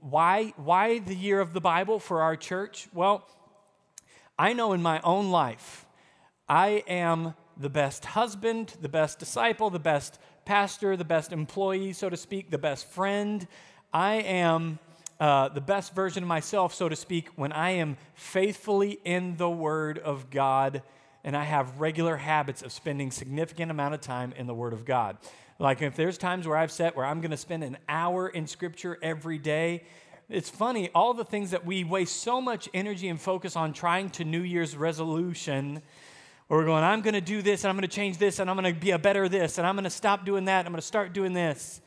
Why the year of the Bible for our church? Well, I know in my own life, I am the best husband, the best disciple, the best pastor, the best employee, so to speak, the best friend. I am the best version of myself, so to speak, when I am faithfully in the Word of God and I have regular habits of spending significant amount of time in the Word of God. Like if there's times where I've set where I'm going to spend an hour in Scripture every day, it's funny, all the things that we waste so much energy and focus on trying to New Year's resolution, where we're going, I'm going to do this, and I'm going to change this, and I'm going to be a better this, and I'm going to stop doing that, and I'm going to start doing this.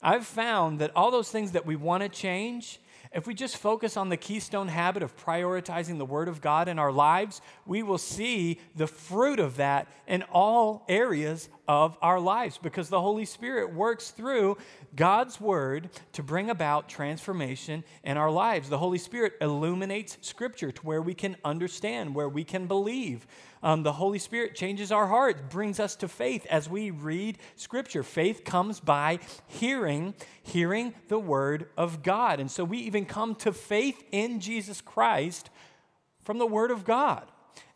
I've found that all those things that we want to change, if we just focus on the keystone habit of prioritizing the Word of God in our lives, we will see the fruit of that in all areas of our lives because the Holy Spirit works through God's Word to bring about transformation in our lives. The Holy Spirit illuminates Scripture to where we can understand, where we can believe. The Holy Spirit changes our hearts, brings us to faith as we read Scripture. Faith comes by hearing the Word of God. And so we even come to faith in Jesus Christ from the Word of God.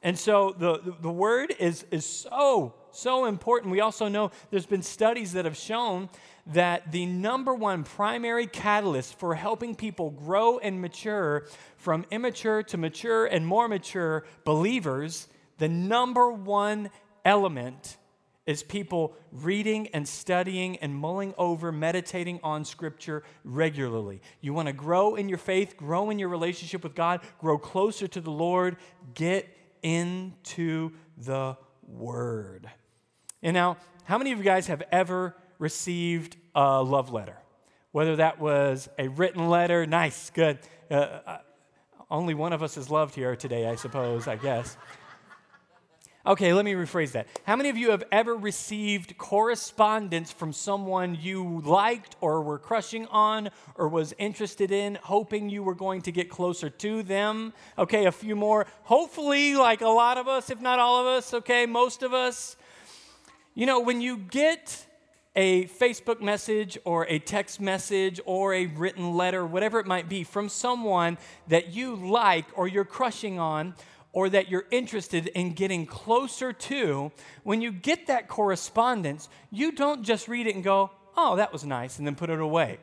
And so the Word is so important. We also know there's been studies that have shown that the number one primary catalyst for helping people grow and mature from immature to mature and more mature believers, the number one element is people reading and studying and mulling over, meditating on Scripture regularly. You want to grow in your faith, grow in your relationship with God, grow closer to the Lord, get into the Word. And now, how many of you guys have ever received a love letter? Whether that was a written letter, nice, good. Only one of us is loved here today, I guess. Okay, let me rephrase that. How many of you have ever received correspondence from someone you liked or were crushing on or was interested in, hoping you were going to get closer to them? Okay, a few more. Hopefully, like a lot of us, if not all of us, okay, most of us. You know, when you get a Facebook message or a text message or a written letter, whatever it might be, from someone that you like or you're crushing on, or that you're interested in getting closer to, when you get that correspondence, you don't just read it and go, oh, that was nice, and then put it away.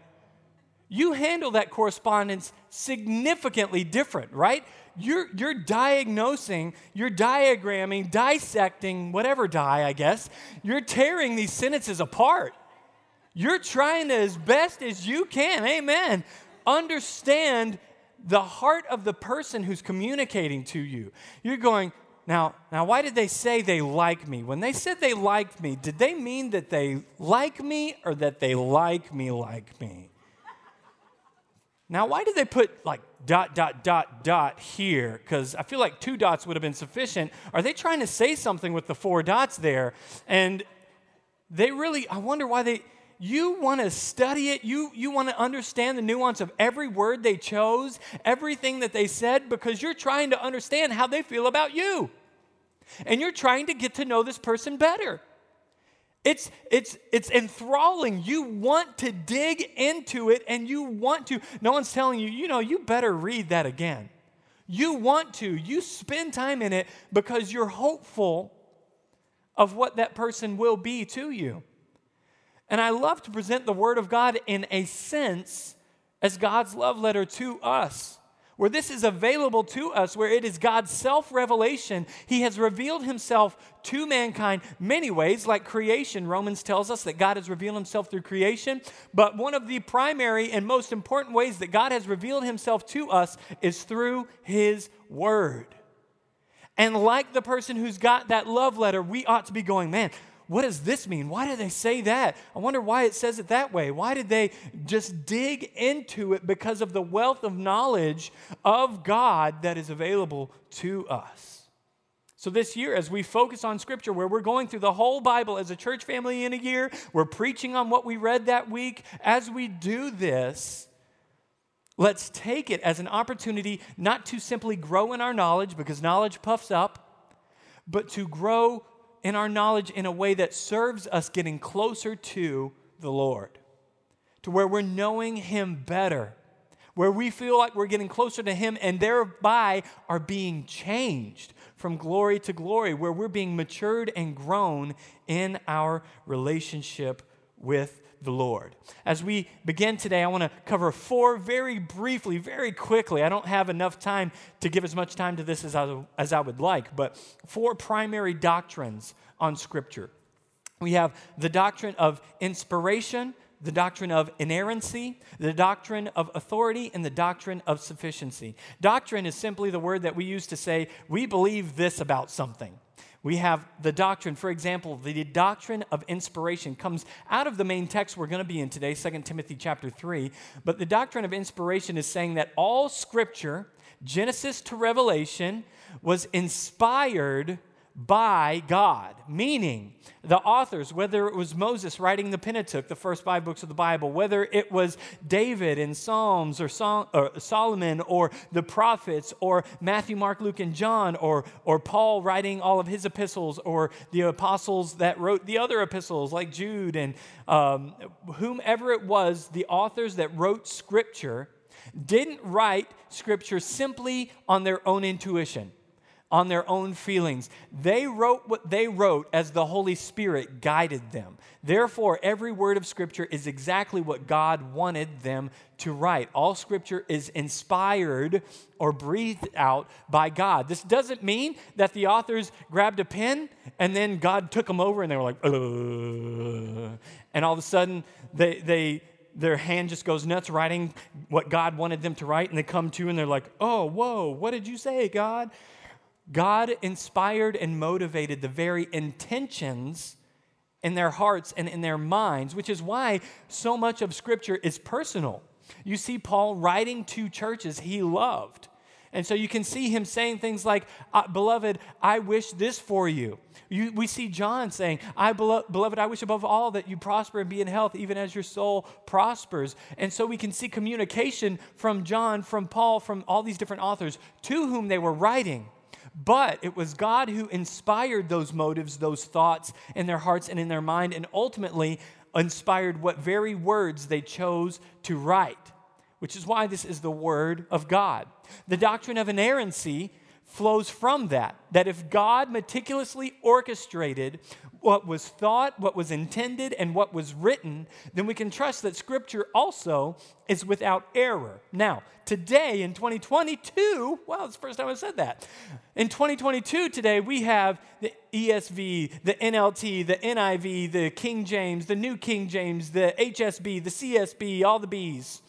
You handle that correspondence significantly different, right? You're diagnosing, you're diagramming, dissecting, whatever die, I guess. You're tearing these sentences apart. You're trying to, as best as you can, amen, understand the heart of the person who's communicating to you. You're going, now why did they say they like me? When they said they liked me, did they mean that they like me or that they like me? Now, why did they put like ... here? Because I feel like 2 dots would have been sufficient. Are they trying to say something with the 4 dots there? And they really, I wonder why they... You want to study it. You want to understand the nuance of every word they chose, everything that they said, because you're trying to understand how they feel about you. And you're trying to get to know this person better. It's enthralling. You want to dig into it, and you want to. No one's telling you, you better read that again. You want to. You spend time in it because you're hopeful of what that person will be to you. And I love to present the Word of God in a sense as God's love letter to us, where this is available to us, where it is God's self-revelation. He has revealed Himself to mankind many ways, like creation. Romans tells us that God has revealed Himself through creation, but one of the primary and most important ways that God has revealed Himself to us is through His Word. And like the person who's got that love letter, we ought to be going, man, what does this mean? Why did they say that? I wonder why it says it that way. Why did they just dig into it? Because of the wealth of knowledge of God that is available to us. So this year, as we focus on Scripture, where we're going through the whole Bible as a church family in a year, we're preaching on what we read that week. As we do this, let's take it as an opportunity not to simply grow in our knowledge, because knowledge puffs up, but to grow in our knowledge in a way that serves us getting closer to the Lord, to where we're knowing Him better where we feel like we're getting closer to him and thereby are being changed from glory to glory, where we're being matured and grown in our relationship with the Lord. As we begin today, I want to cover four very briefly, very quickly. I don't have enough time to give as much time to this as I would like, but four primary doctrines on Scripture. We have the doctrine of inspiration, the doctrine of inerrancy, the doctrine of authority, and the doctrine of sufficiency. Doctrine is simply the word that we use to say, we believe this about something. We have the doctrine, for example, the doctrine of inspiration comes out of the main text we're going to be in today, 2 Timothy chapter 3. But the doctrine of inspiration is saying that all Scripture, Genesis to Revelation, was inspired by God, meaning the authors, whether it was Moses writing the Pentateuch, the first five books of the Bible, whether it was David in Psalms or Solomon or the prophets or Matthew, Mark, Luke, and John or Paul writing all of his epistles or the apostles that wrote the other epistles like Jude and whomever it was, the authors that wrote Scripture didn't write Scripture simply on their own intuition, on their own feelings. They wrote what they wrote as the Holy Spirit guided them. Therefore, every word of Scripture is exactly what God wanted them to write. All Scripture is inspired or breathed out by God. This doesn't mean that the authors grabbed a pen and then God took them over and they were like, ugh. And all of a sudden, their hand just goes nuts writing what God wanted them to write, and they come to and they're like, oh, whoa, what did you say, God? God inspired and motivated the very intentions in their hearts and in their minds, which is why so much of Scripture is personal. You see Paul writing to churches he loved. And so you can see him saying things like, beloved, I wish this for you. We see John saying, beloved, I wish above all that you prosper and be in health, even as your soul prospers. And so we can see communication from John, from Paul, from all these different authors to whom they were writing. But it was God who inspired those motives, those thoughts in their hearts and in their mind, and ultimately inspired what very words they chose to write, which is why this is the Word of God. The doctrine of inerrancy flows from that if God meticulously orchestrated what was thought, what was intended, and what was written, then we can trust that Scripture also is without error. Now, today in 2022, wow, it's the first time I've said that. In 2022 today, we have the ESV, the NLT, the NIV, the King James, the New King James, the HSB, the CSB, all the Bs.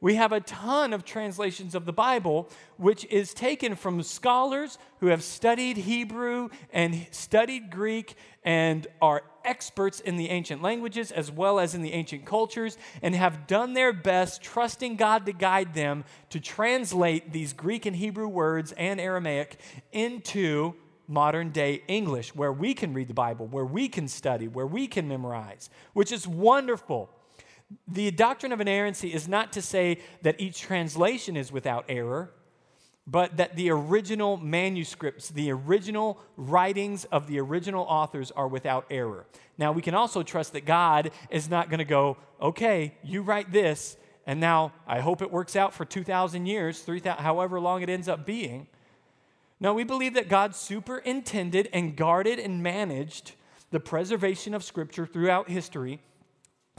We have a ton of translations of the Bible, which is taken from scholars who have studied Hebrew and studied Greek and are experts in the ancient languages as well as in the ancient cultures and have done their best, trusting God to guide them to translate these Greek and Hebrew words and Aramaic into modern day English, where we can read the Bible, where we can study, where we can memorize, which is wonderful. The doctrine of inerrancy is not to say that each translation is without error, but that the original manuscripts, the original writings of the original authors are without error. Now, we can also trust that God is not going to go, okay, you write this, and now I hope it works out for 2,000 years, 3,000, however long it ends up being. No, we believe that God superintended and guarded and managed the preservation of Scripture throughout history,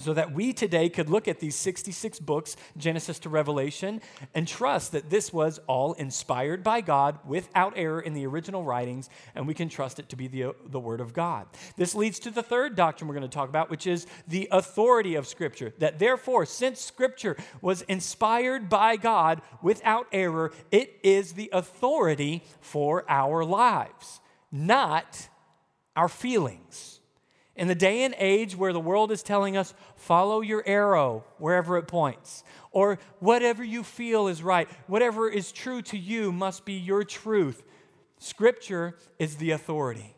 so that we today could look at these 66 books, Genesis to Revelation, and trust that this was all inspired by God without error in the original writings, and we can trust it to be the Word of God. This leads to the third doctrine we're going to talk about, which is the authority of Scripture, that therefore, since Scripture was inspired by God without error, it is the authority for our lives, not our feelings. In the day and age where the world is telling us, follow your arrow wherever it points, or whatever you feel is right, whatever is true to you must be your truth. Scripture is the authority,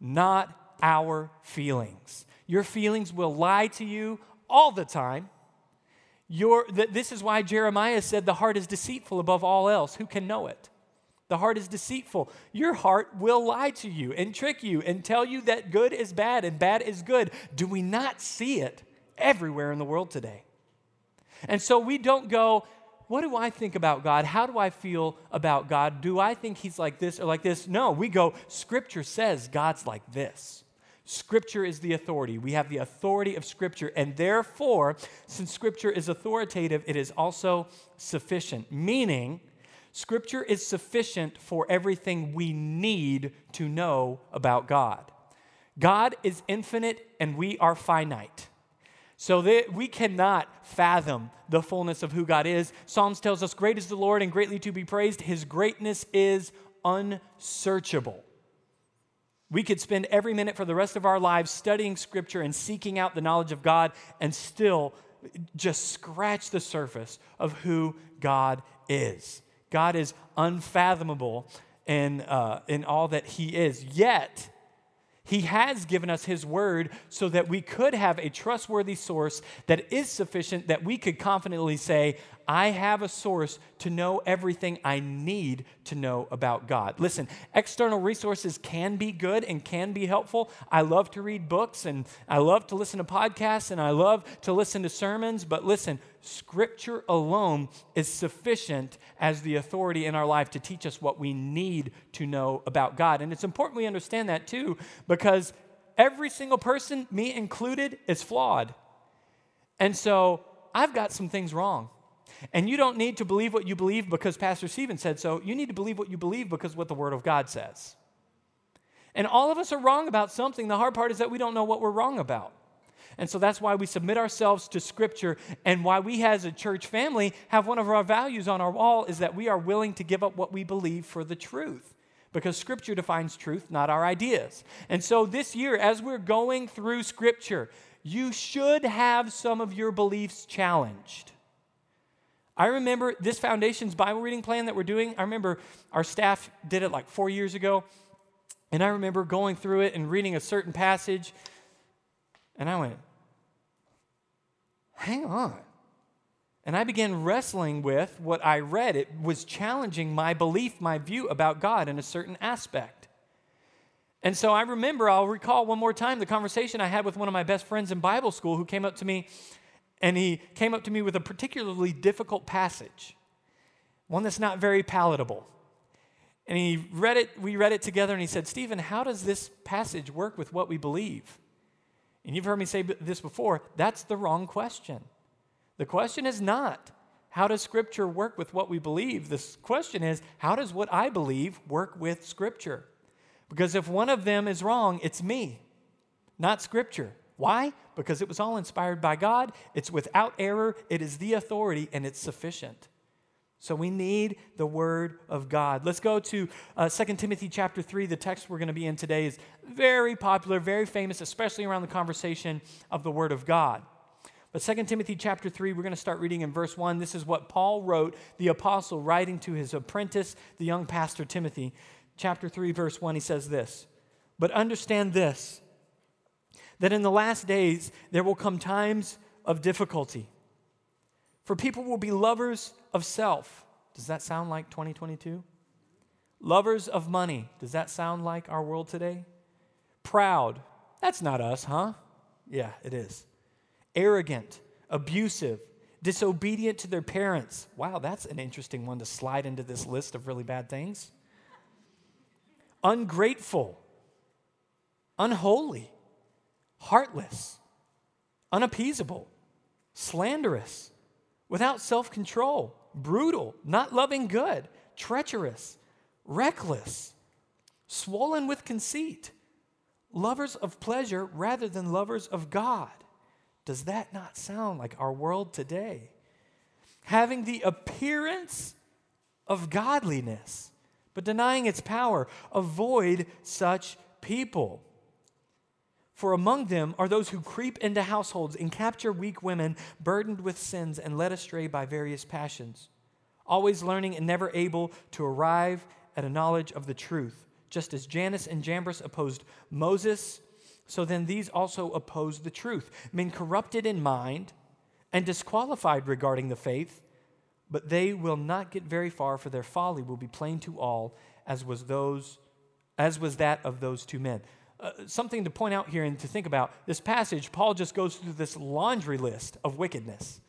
not our feelings. Your feelings will lie to you all the time. This is why Jeremiah said the heart is deceitful above all else. Who can know it? The heart is deceitful. Your heart will lie to you and trick you and tell you that good is bad and bad is good. Do we not see it everywhere in the world today? And so we don't go, what do I think about God? How do I feel about God? Do I think he's like this or like this? No, we go, Scripture says God's like this. Scripture is the authority. We have the authority of Scripture, and therefore, since Scripture is authoritative, it is also sufficient, meaning Scripture is sufficient for everything we need to know about God. God is infinite, and we are finite. So that we cannot fathom the fullness of who God is. Psalms tells us, great is the Lord and greatly to be praised. His greatness is unsearchable. We could spend every minute for the rest of our lives studying Scripture and seeking out the knowledge of God and still just scratch the surface of who God is. God is unfathomable in all that he is, yet he has given us his word so that we could have a trustworthy source that is sufficient, that we could confidently say, I have a source to know everything I need to know about God. Listen, external resources can be good and can be helpful. I love to read books, and I love to listen to podcasts, and I love to listen to sermons, but listen, Scripture alone is sufficient as the authority in our life to teach us what we need to know about God. And it's important we understand that too, because every single person, me included, is flawed. And so I've got some things wrong. And you don't need to believe what you believe because Pastor Stephen said so. You need to believe what you believe because what the Word of God says. And all of us are wrong about something. The hard part is that we don't know what we're wrong about. And so that's why we submit ourselves to Scripture, and why we as a church family have one of our values on our wall is that we are willing to give up what we believe for the truth, because Scripture defines truth, not our ideas. And so this year, as we're going through Scripture, you should have some of your beliefs challenged. I remember this Foundations Bible reading plan that we're doing. I remember our staff did it like 4 years ago, and I remember going through it and reading a certain passage, and I went, hang on. And I began wrestling with what I read. It was challenging my belief, my view about God in a certain aspect. And so I'll recall one more time the conversation I had with one of my best friends in Bible school who came up to me, and he came up to me with a particularly difficult passage, one that's not very palatable. And we read it together, and he said, Stephen, how does this passage work with what we believe? And you've heard me say this before, that's the wrong question. The question is not, how does Scripture work with what we believe? The question is, how does what I believe work with Scripture? Because if one of them is wrong, it's me, not Scripture. Why? Because it was all inspired by God, it's without error, it is the authority, and it's sufficient. So we need the Word of God. Let's go to 2 Timothy chapter 3. The text we're going to be in today is very popular, very famous, especially around the conversation of the Word of God. But 2 Timothy chapter 3, we're going to start reading in verse 1. This is what Paul wrote, the apostle, writing to his apprentice, the young pastor Timothy. Chapter 3, verse 1, he says this, "But understand this, that in the last days there will come times of difficulty. For people will be lovers of self." Does that sound like 2022? "Lovers of money." Does that sound like our world today? "Proud." That's not us, huh? Yeah, it is. "Arrogant, abusive, disobedient to their parents." Wow, that's an interesting one to slide into this list of really bad things. "Ungrateful, unholy, heartless, unappeasable, slanderous, without self-control, brutal, not loving good, treacherous, reckless, swollen with conceit, lovers of pleasure rather than lovers of God." Does that not sound like our world today? "Having the appearance of godliness, but denying its power. Avoid such people. For among them are those who creep into households and capture weak women, burdened with sins and led astray by various passions, always learning and never able to arrive at a knowledge of the truth. Just as Jannes and Jambres opposed Moses, so then these also oppose the truth. Men corrupted in mind and disqualified regarding the faith, but they will not get very far, for their folly will be plain to all, as was that of those two men." Something to point out here and to think about. This passage, Paul just goes through this laundry list of wickedness.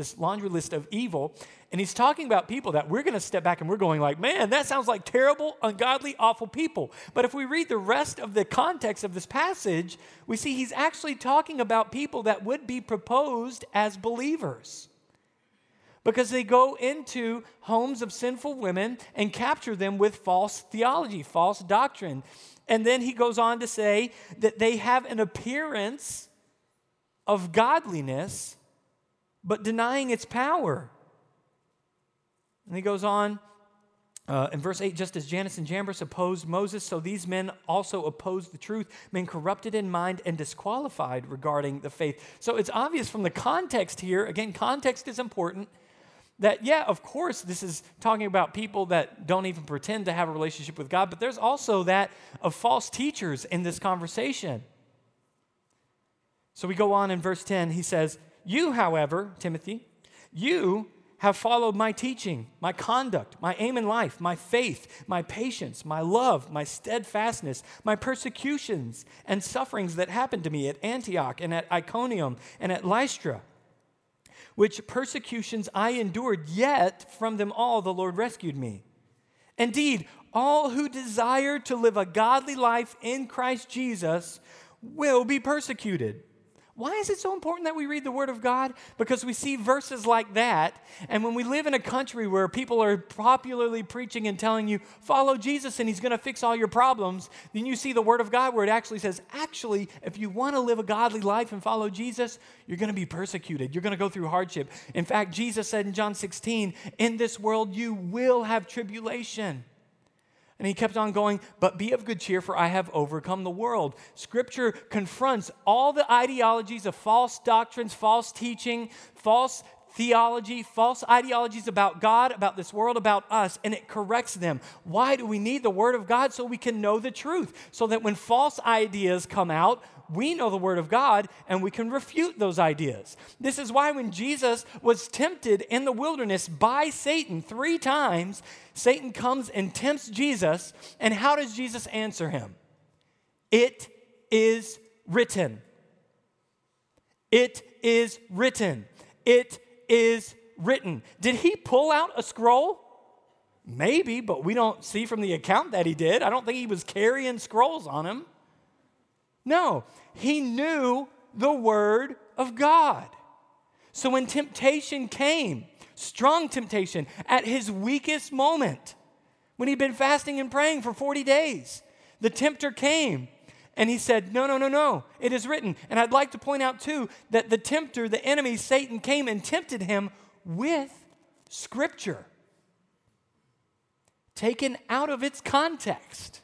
this laundry list of evil, and he's talking about people that we're going to step back and we're going like, man, that sounds like terrible, ungodly, awful people. But if we read the rest of the context of this passage, we see he's actually talking about people that would be proposed as believers because they go into homes of sinful women and capture them with false theology, false doctrine. And then he goes on to say that they have an appearance of godliness, but denying its power. And he goes on in verse 8, just as Jannes and Jambres opposed Moses, so these men also opposed the truth, men corrupted in mind and disqualified regarding the faith. So it's obvious from the context here, again, context is important, that, yeah, of course, this is talking about people that don't even pretend to have a relationship with God, but there's also that of false teachers in this conversation. So we go on in verse 10, he says, you, however, Timothy, you have followed my teaching, my conduct, my aim in life, my faith, my patience, my love, my steadfastness, my persecutions and sufferings that happened to me at Antioch and at Iconium and at Lystra, which persecutions I endured, yet from them all the Lord rescued me. Indeed, all who desire to live a godly life in Christ Jesus will be persecuted. Why is it so important that we read the Word of God? Because we see verses like that, and when we live in a country where people are popularly preaching and telling you, follow Jesus and he's going to fix all your problems, then you see the Word of God where it actually says, actually, if you want to live a godly life and follow Jesus, you're going to be persecuted. You're going to go through hardship. In fact, Jesus said in John 16, in this world you will have tribulation. And he kept on going, but be of good cheer, for I have overcome the world. Scripture confronts all the ideologies of false doctrines, false teaching, false theology, false ideologies about God, about this world, about us, and it corrects them. Why do we need the Word of God? So we can know the truth, so that when false ideas come out, we know the Word of God, and we can refute those ideas. This is why when Jesus was tempted in the wilderness by Satan 3 times, Satan comes and tempts Jesus, and how does Jesus answer him? It is written. It is written. It is written. Did he pull out a scroll? Maybe, but we don't see from the account that he did. I don't think he was carrying scrolls on him. No, he knew the Word of God. So when temptation came, strong temptation, at his weakest moment, when he'd been fasting and praying for 40 days, the tempter came and he said, no, it is written. And I'd like to point out too that the tempter, the enemy, Satan, came and tempted him with Scripture, taken out of its context.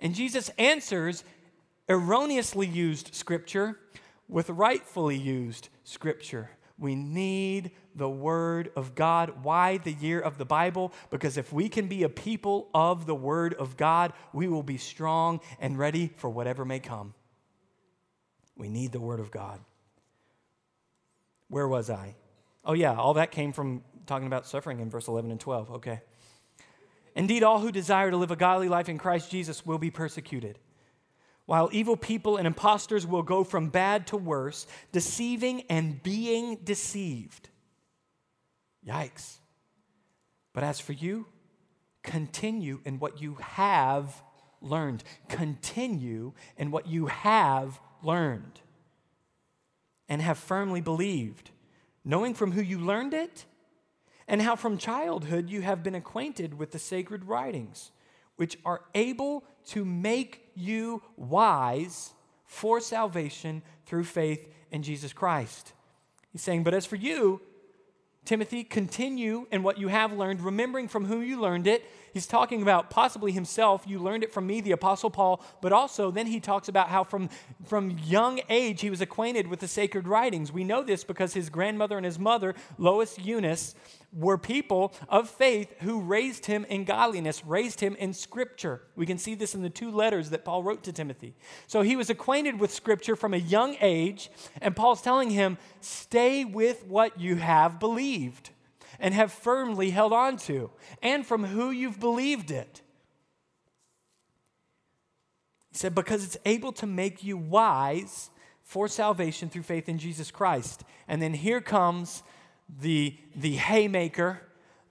And Jesus answers erroneously used Scripture with rightfully used Scripture. We need the Word of God. Why the year of the Bible? Because if we can be a people of the Word of God, we will be strong and ready for whatever may come. We need the Word of God. Where was I? Oh yeah, all that came from talking about suffering in verse 11 and 12. Okay. Indeed, all who desire to live a godly life in Christ Jesus will be persecuted, while evil people and imposters will go from bad to worse, deceiving and being deceived. Yikes. But as for you, continue in what you have learned. Continue in what you have learned and have firmly believed, knowing from who you learned it and how from childhood you have been acquainted with the sacred writings, which are able to make you wise for salvation through faith in Jesus Christ. He's saying, but as for you, Timothy, continue in what you have learned, remembering from whom you learned it. He's talking about possibly himself. You learned it from me, the Apostle Paul, but also then he talks about how from young age he was acquainted with the sacred writings. We know this because his grandmother and his mother, Lois, Eunice, were people of faith who raised him in godliness, raised him in Scripture. We can see this in the 2 letters that Paul wrote to Timothy. So he was acquainted with Scripture from a young age, and Paul's telling him, stay with what you have believed and have firmly held on to, and from who you've believed it. He said, because it's able to make you wise for salvation through faith in Jesus Christ. And then here comes the haymaker,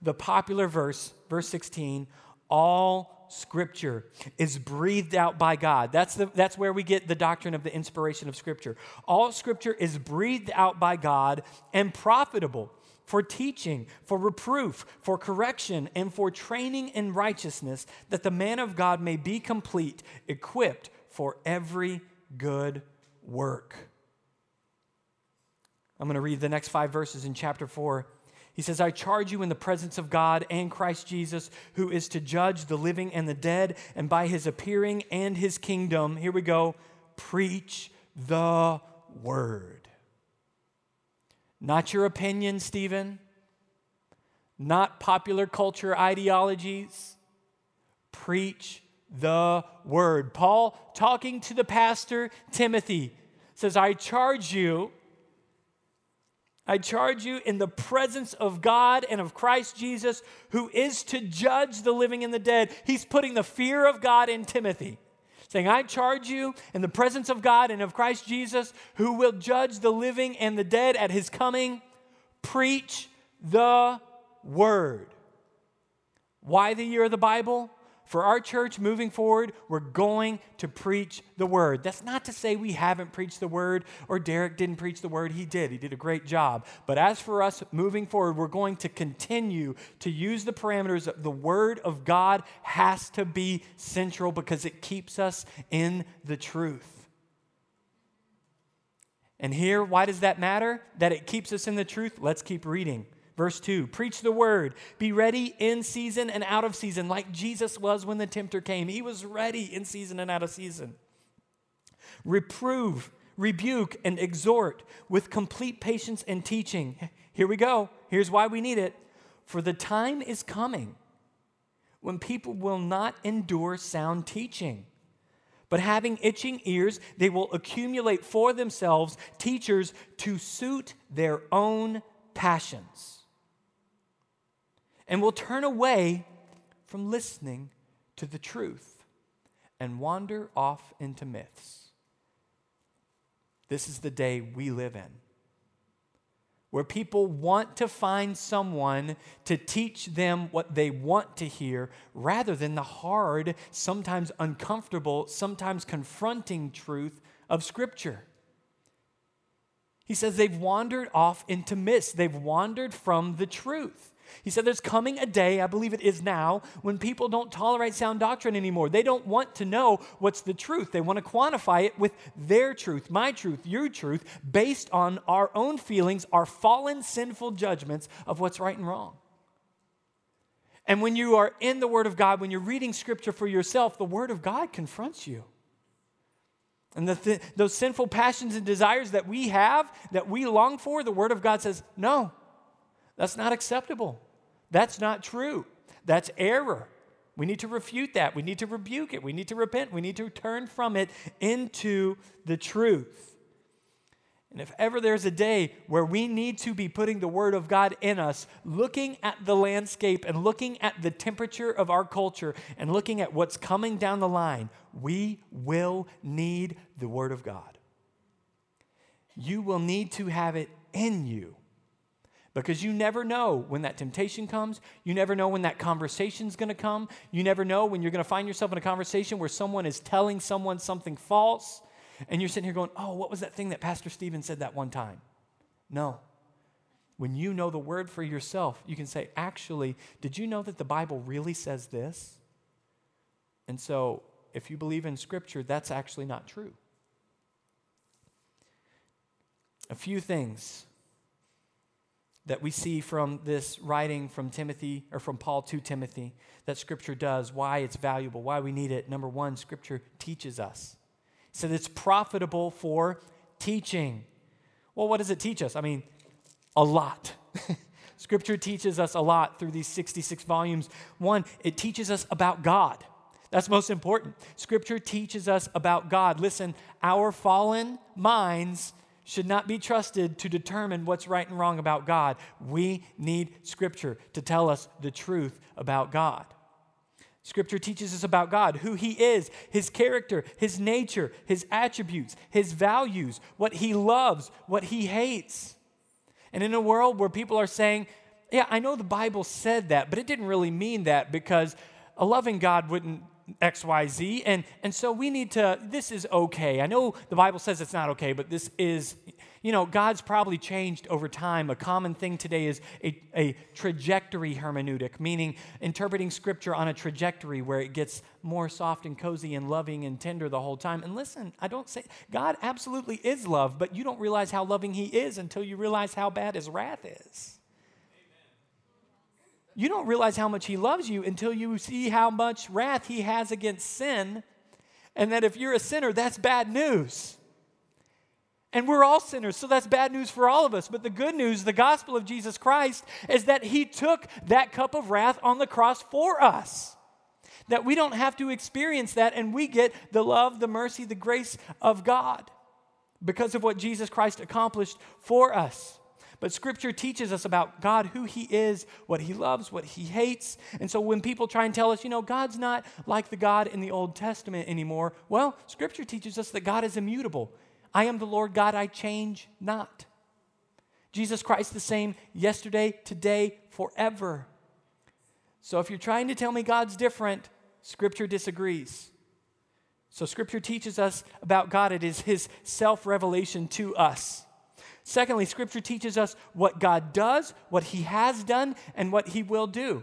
the popular verse, verse 16, all Scripture is breathed out by God. That's where we get the doctrine of the inspiration of Scripture. All Scripture is breathed out by God and profitable for teaching, for reproof, for correction, and for training in righteousness, that the man of God may be complete, equipped for every good work. I'm going to read the next 5 verses in chapter 4. He says, I charge you in the presence of God and Christ Jesus, who is to judge the living and the dead, and by his appearing and his kingdom, here we go, preach the word. Not your opinion, Stephen. Not popular culture ideologies. Preach the word. Paul, talking to the pastor, Timothy, says, I charge you in the presence of God and of Christ Jesus, who is to judge the living and the dead. He's putting the fear of God in Timothy, saying, I charge you in the presence of God and of Christ Jesus, who will judge the living and the dead at his coming. Preach the word. Why the year of the Bible? For our church moving forward, we're going to preach the word. That's not to say we haven't preached the word or Derek didn't preach the word. He did. He did a great job. But as for us moving forward, we're going to continue to use the parameters. The word of God has to be central because it keeps us in the truth. And here, why does that matter? That it keeps us in the truth? Let's keep reading. Verse 2, preach the word, be ready in season and out of season, like Jesus was when the tempter came. He was ready in season and out of season. Reprove, rebuke, and exhort with complete patience and teaching. Here we go. Here's why we need it. For the time is coming when people will not endure sound teaching, but having itching ears, they will accumulate for themselves teachers to suit their own passions. And will turn away from listening to the truth and wander off into myths. This is the day we live in, where people want to find someone to teach them what they want to hear rather than the hard, sometimes uncomfortable, sometimes confronting truth of Scripture. He says they've wandered off into myths. They've wandered from the truth. He said there's coming a day, I believe it is now, when people don't tolerate sound doctrine anymore. They don't want to know what's the truth. They want to quantify it with their truth, my truth, your truth, based on our own feelings, our fallen, sinful judgments of what's right and wrong. And when you are in the Word of God, when you're reading Scripture for yourself, the Word of God confronts you. And those sinful passions and desires that we have, that we long for, the Word of God says, no, that's not acceptable. That's not true. That's error. We need to refute that. We need to rebuke it. We need to repent. We need to turn from it into the truth. And if ever there's a day where we need to be putting the Word of God in us, looking at the landscape and looking at the temperature of our culture and looking at what's coming down the line, we will need the Word of God. You will need to have it in you because you never know when that temptation comes. You never know when that conversation's going to come. You never know when you're going to find yourself in a conversation where someone is telling someone something false. And you're sitting here going, oh, what was that thing that Pastor Stephen said that one time? No. When you know the word for yourself, you can say, actually, did you know that the Bible really says this? And so if you believe in Scripture, that's actually not true. A few things that we see from this writing from Timothy, or from Paul to Timothy, that Scripture does, why it's valuable, why we need it. Number one, Scripture teaches us. So it's profitable for teaching. Well, what does it teach us? I mean, a lot. Scripture teaches us a lot through these 66 volumes. One, it teaches us about God. That's most important. Scripture teaches us about God. Listen, our fallen minds should not be trusted to determine what's right and wrong about God. We need Scripture to tell us the truth about God. Scripture teaches us about God, who he is, his character, his nature, his attributes, his values, what he loves, what he hates. And in a world where people are saying, yeah, I know the Bible said that, but it didn't really mean that because a loving God wouldn't X, Y, Z. And so we need to, this is okay. I know the Bible says it's not okay, but this is, you know, God's probably changed over time. A common thing today is a trajectory hermeneutic, meaning interpreting Scripture on a trajectory where it gets more soft and cozy and loving and tender the whole time. And listen, I don't say, God absolutely is love, but you don't realize how loving he is until you realize how bad his wrath is. You don't realize how much he loves you until you see how much wrath he has against sin, and that if you're a sinner, that's bad news. And we're all sinners, so that's bad news for all of us. But the good news, the gospel of Jesus Christ, is that he took that cup of wrath on the cross for us, that we don't have to experience that, and we get the love, the mercy, the grace of God because of what Jesus Christ accomplished for us. But Scripture teaches us about God, who he is, what he loves, what he hates. And so when people try and tell us, you know, God's not like the God in the Old Testament anymore, well, Scripture teaches us that God is immutable. I am the Lord God, I change not. Jesus Christ the same yesterday, today, forever. So if you're trying to tell me God's different, Scripture disagrees. So Scripture teaches us about God. It is his self-revelation to us. Secondly, Scripture teaches us what God does, what he has done, and what he will do.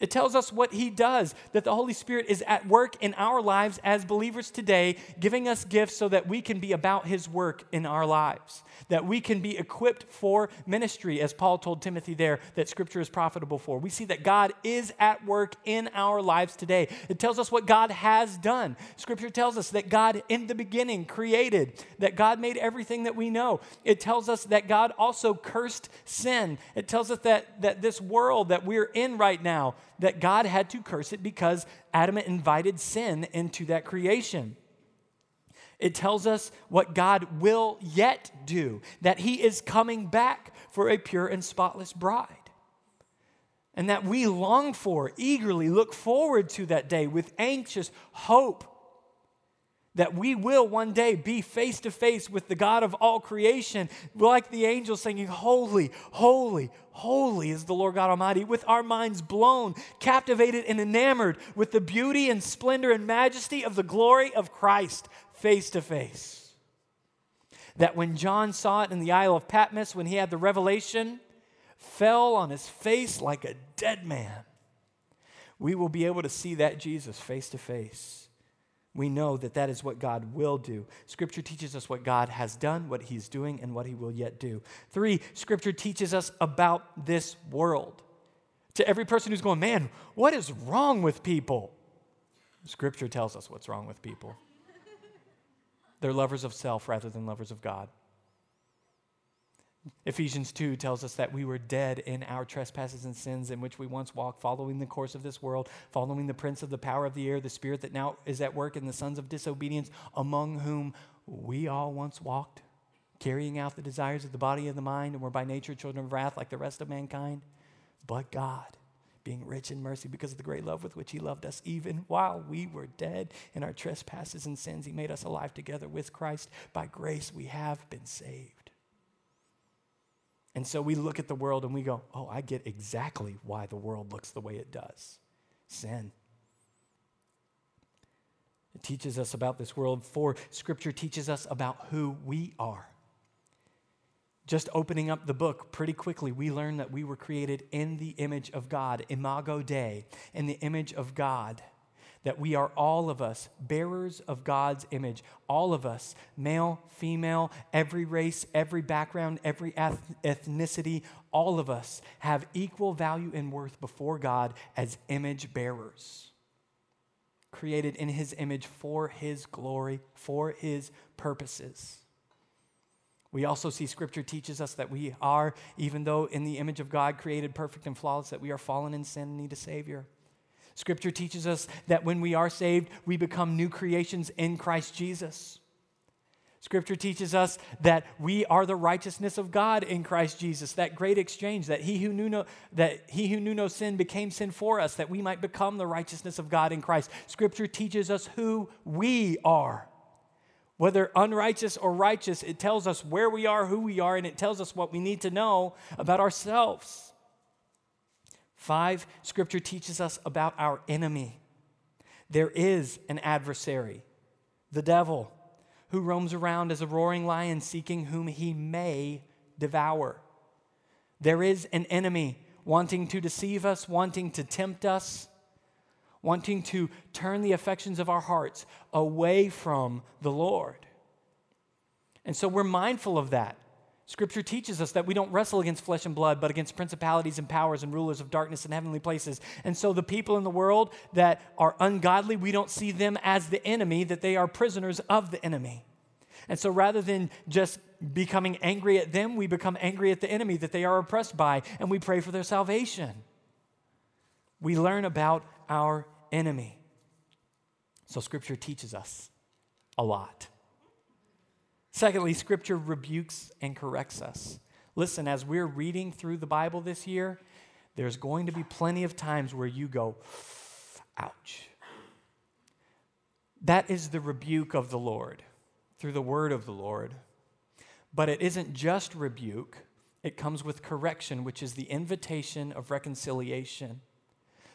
It tells us what he does, that the Holy Spirit is at work in our lives as believers today, giving us gifts so that we can be about his work in our lives, that we can be equipped for ministry, as Paul told Timothy there, that Scripture is profitable for. We see that God is at work in our lives today. It tells us what God has done. Scripture tells us that God in the beginning created, that God made everything that we know. It tells us that God also cursed sin. It tells us that this world that we're in right now, that God had to curse it because Adam invited sin into that creation. It tells us what God will yet do, that he is coming back for a pure and spotless bride, and that we long for, eagerly look forward to that day with anxious hope that we will one day be face to face with the God of all creation, like the angels singing, holy, holy, holy is the Lord God Almighty, with our minds blown, captivated and enamored with the beauty and splendor and majesty of the glory of Christ face to face. That when John saw it in the Isle of Patmos, when he had the revelation, fell on his face like a dead man. We will be able to see that Jesus face to face. We know that that is what God will do. Scripture teaches us what God has done, what he's doing, and what he will yet do. 3, Scripture teaches us about this world. To every person who's going, man, what is wrong with people? Scripture tells us what's wrong with people. They're lovers of self rather than lovers of God. Ephesians 2 tells us that we were dead in our trespasses and sins in which we once walked, following the course of this world, following the prince of the power of the air, the spirit that now is at work in the sons of disobedience, among whom we all once walked, carrying out the desires of the body and the mind, and were by nature children of wrath like the rest of mankind. But God, being rich in mercy because of the great love with which he loved us, even while we were dead in our trespasses and sins, he made us alive together with Christ. By grace we have been saved. And so we look at the world and we go, oh, I get exactly why the world looks the way it does. Sin. It teaches us about this world. 4, Scripture teaches us about who we are. Just opening up the book pretty quickly, we learn that we were created in the image of God, imago Dei, in the image of God, that we are all of us bearers of God's image, all of us, male, female, every race, every background, every ethnicity, all of us have equal value and worth before God as image bearers, created in his image for his glory, for his purposes. We also see Scripture teaches us that we are, even though in the image of God created perfect and flawless, that we are fallen in sin and need a Savior. Scripture teaches us that when we are saved, we become new creations in Christ Jesus. Scripture teaches us that we are the righteousness of God in Christ Jesus, that great exchange, that he who knew no sin became sin for us, that we might become the righteousness of God in Christ. Scripture teaches us who we are. Whether unrighteous or righteous, it tells us where we are, who we are, and it tells us what we need to know about ourselves. 5, Scripture teaches us about our enemy. There is an adversary, the devil, who roams around as a roaring lion seeking whom he may devour. There is an enemy wanting to deceive us, wanting to tempt us, wanting to turn the affections of our hearts away from the Lord. And so we're mindful of that. Scripture teaches us that we don't wrestle against flesh and blood, but against principalities and powers and rulers of darkness in heavenly places. And so the people in the world that are ungodly, we don't see them as the enemy, that they are prisoners of the enemy. And so rather than just becoming angry at them, we become angry at the enemy that they are oppressed by, and we pray for their salvation. We learn about our enemy. So Scripture teaches us a lot. Secondly, Scripture rebukes and corrects us. Listen, as we're reading through the Bible this year, there's going to be plenty of times where you go, ouch. That is the rebuke of the Lord through the word of the Lord. But it isn't just rebuke. It comes with correction, which is the invitation of reconciliation.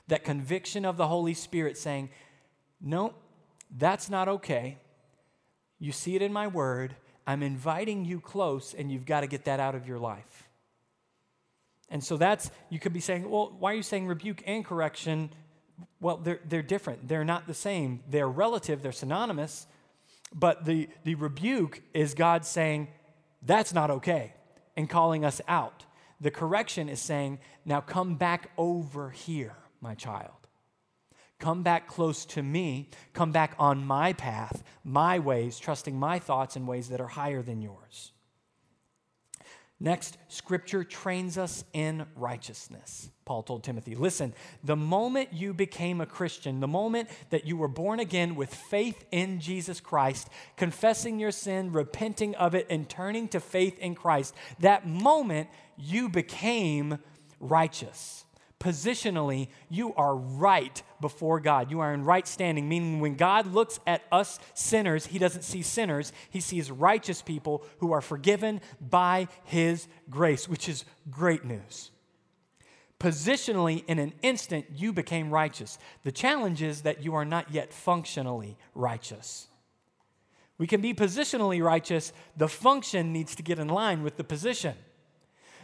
That conviction of the Holy Spirit saying, no, that's not okay. You see it in my word. I'm inviting you close, and you've got to get that out of your life. And so you could be saying, well, why are you saying rebuke and correction? Well, they're different. They're not the same. They're relative. They're synonymous. But the rebuke is God saying, that's not okay, and calling us out. The correction is saying, now come back over here, my child. Come back close to me. Come back on my path, my ways, trusting my thoughts in ways that are higher than yours. Next, Scripture trains us in righteousness. Paul told Timothy, listen, the moment you became a Christian, the moment that you were born again with faith in Jesus Christ, confessing your sin, repenting of it, and turning to faith in Christ, that moment you became righteous. Positionally, you are right before God. You are in right standing, meaning when God looks at us sinners, he doesn't see sinners. He sees righteous people who are forgiven by his grace, which is great news. Positionally, in an instant, you became righteous. The challenge is that you are not yet functionally righteous. We can be positionally righteous. The function needs to get in line with the position.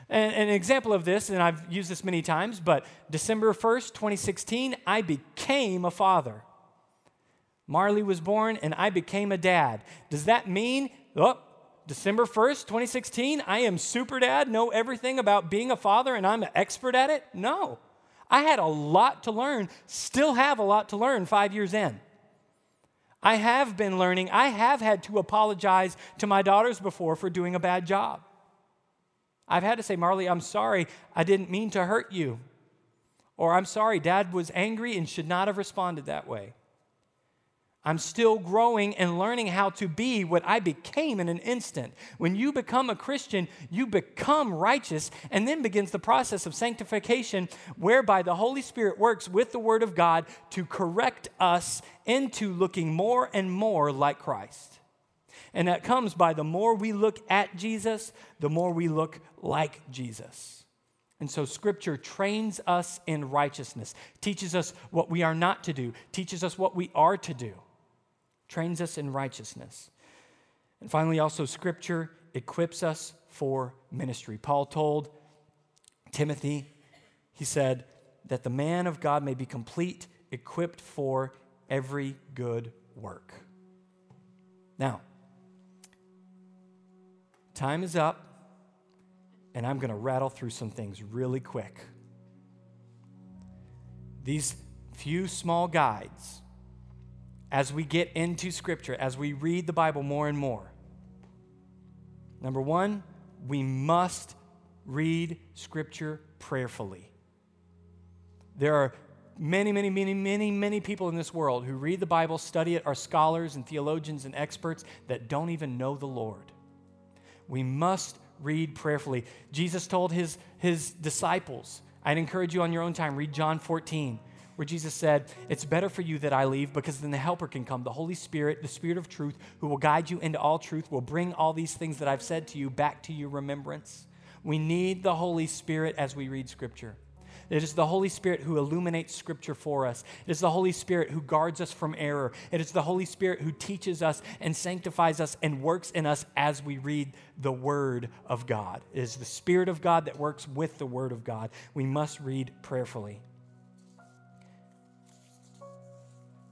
An example of this, and I've used this many times, but December 1st, 2016, I became a father. Marley was born, and I became a dad. Does that mean, December 1st, 2016, I am super dad, know everything about being a father, and I'm an expert at it? No. I had a lot to learn, still have a lot to learn 5 years in. I have been learning. I have had to apologize to my daughters before for doing a bad job. I've had to say, Marley, I'm sorry, I didn't mean to hurt you. Or I'm sorry, Dad was angry and should not have responded that way. I'm still growing and learning how to be what I became in an instant. When you become a Christian, you become righteous, and then begins the process of sanctification, whereby the Holy Spirit works with the Word of God to correct us into looking more and more like Christ. And that comes by the more we look at Jesus, the more we look like Jesus. And so Scripture trains us in righteousness, teaches us what we are not to do, teaches us what we are to do, trains us in righteousness. And finally, also Scripture equips us for ministry. Paul told Timothy, he said, that the man of God may be complete, equipped for every good work. Now, time is up, and I'm going to rattle through some things really quick. These few small guides, as we get into Scripture, as we read the Bible more and more. Number one, we must read Scripture prayerfully. There are many people in this world who read the Bible, study it, are scholars and theologians and experts that don't even know the Lord. We must read prayerfully. Jesus told his disciples, I'd encourage you on your own time, read John 14, where Jesus said, it's better for you that I leave because then the Helper can come, the Holy Spirit, the Spirit of truth, who will guide you into all truth, will bring all these things that I've said to you back to your remembrance. We need the Holy Spirit as we read Scripture. It is the Holy Spirit who illuminates Scripture for us. It is the Holy Spirit who guards us from error. It is the Holy Spirit who teaches us and sanctifies us and works in us as we read the Word of God. It is the Spirit of God that works with the Word of God. We must read prayerfully.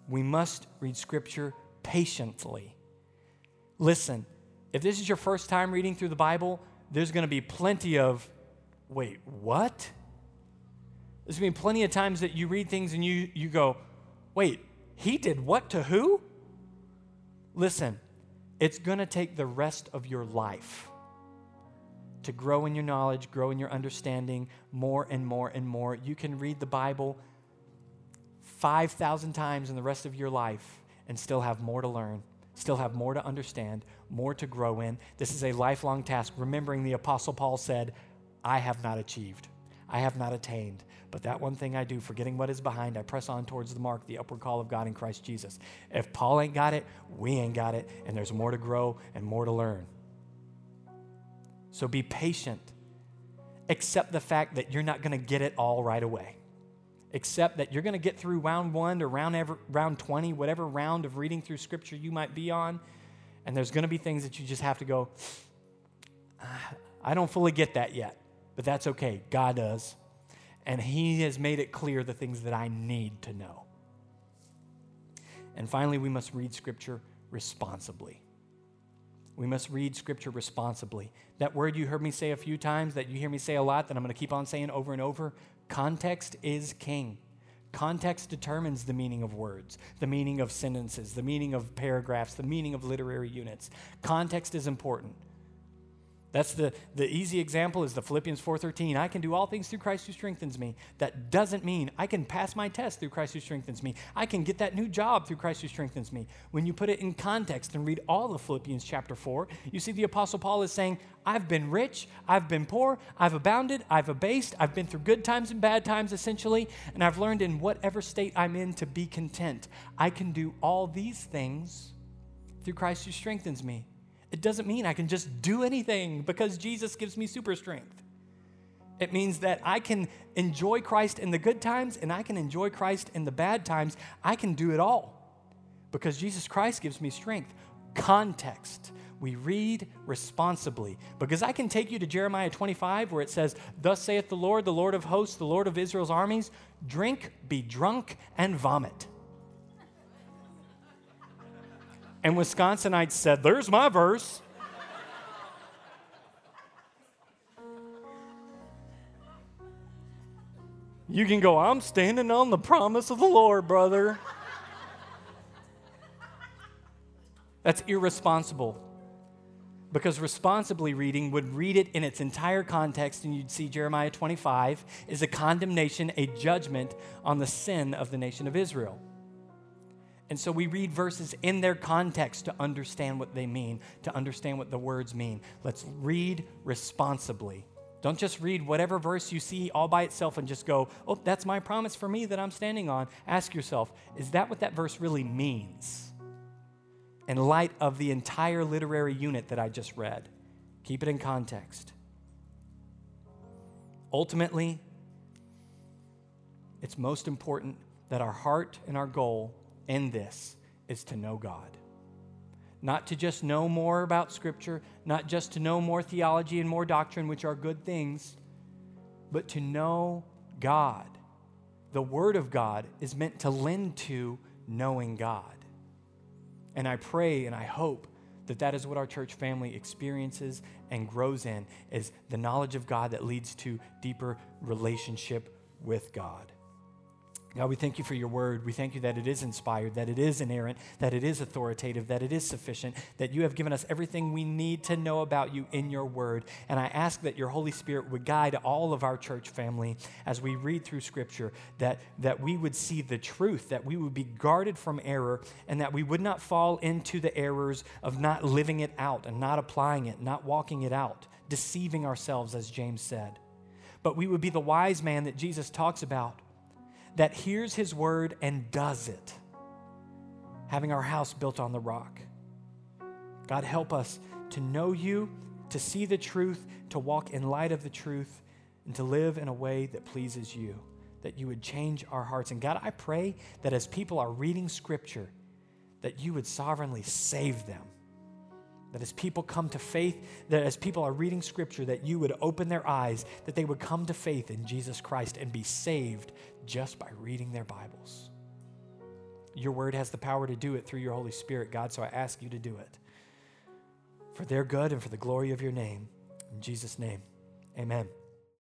We must read Scripture patiently. Listen, if this is your first time reading through the Bible, there's going to be plenty of, wait, what? There's going to be plenty of times that you read things and you go, wait, he did what to who? Listen, it's going to take the rest of your life to grow in your knowledge, grow in your understanding more and more and more. You can read the Bible 5,000 times in the rest of your life and still have more to learn, still have more to understand, more to grow in. This is a lifelong task. Remembering the Apostle Paul said, I have not achieved. I have not attained, but that one thing I do, forgetting what is behind, I press on towards the mark, the upward call of God in Christ Jesus. If Paul ain't got it, we ain't got it, and there's more to grow and more to learn. So be patient. Accept the fact that you're not going to get it all right away. Accept that you're going to get through round one to round 20, whatever round of reading through Scripture you might be on, and there's going to be things that you just have to go, I don't fully get that yet. But that's okay. God does. And he has made it clear the things that I need to know. And finally, we must read Scripture responsibly. We must read Scripture responsibly. That word you heard me say a few times, that you hear me say a lot, that I'm going to keep on saying over and over, context is king. Context determines the meaning of words, the meaning of sentences, the meaning of paragraphs, the meaning of literary units. Context is important. That's the easy example is the Philippians 4:13. I can do all things through Christ who strengthens me. That doesn't mean I can pass my test through Christ who strengthens me. I can get that new job through Christ who strengthens me. When you put it in context and read all of Philippians chapter 4, you see the Apostle Paul is saying, I've been rich, I've been poor, I've abounded, I've abased, I've been through good times and bad times essentially, and I've learned in whatever state I'm in to be content. I can do all these things through Christ who strengthens me. It doesn't mean I can just do anything because Jesus gives me super strength. It means that I can enjoy Christ in the good times and I can enjoy Christ in the bad times. I can do it all because Jesus Christ gives me strength. Context. We read responsibly because I can take you to Jeremiah 25 where it says, thus saith the Lord of hosts, the Lord of Israel's armies, drink, be drunk, and vomit. And Wisconsinites said, there's my verse. You can go, I'm standing on the promise of the Lord, brother. That's irresponsible. Because responsibly reading would read it in its entire context, and you'd see Jeremiah 25 is a condemnation, a judgment on the sin of the nation of Israel. And so we read verses in their context to understand what they mean, to understand what the words mean. Let's read responsibly. Don't just read whatever verse you see all by itself and just go, oh, that's my promise for me that I'm standing on. Ask yourself, is that what that verse really means? In light of the entire literary unit that I just read, keep it in context. Ultimately, it's most important that our heart and our goal in this is to know God. Not to just know more about Scripture, not just to know more theology and more doctrine, which are good things, but to know God. The Word of God is meant to lend to knowing God. And I pray and I hope that that is what our church family experiences and grows in, is the knowledge of God that leads to deeper relationship with God. God, we thank you for your word. We thank you that it is inspired, that it is inerrant, that it is authoritative, that it is sufficient, that you have given us everything we need to know about you in your word. And I ask that your Holy Spirit would guide all of our church family as we read through Scripture, that we would see the truth, that we would be guarded from error, and that we would not fall into the errors of not living it out and not applying it, not walking it out, deceiving ourselves, as James said. But we would be the wise man that Jesus talks about, that hears his word and does it, having our house built on the rock. God, help us to know you, to see the truth, to walk in light of the truth, and to live in a way that pleases you, that you would change our hearts. And God, I pray that as people are reading Scripture, that you would sovereignly save them, that as people come to faith, that as people are reading Scripture, that you would open their eyes, that they would come to faith in Jesus Christ and be saved just by reading their Bibles. Your word has the power to do it through your Holy Spirit, God, so I ask you to do it for their good and for the glory of your name. In Jesus' name, amen.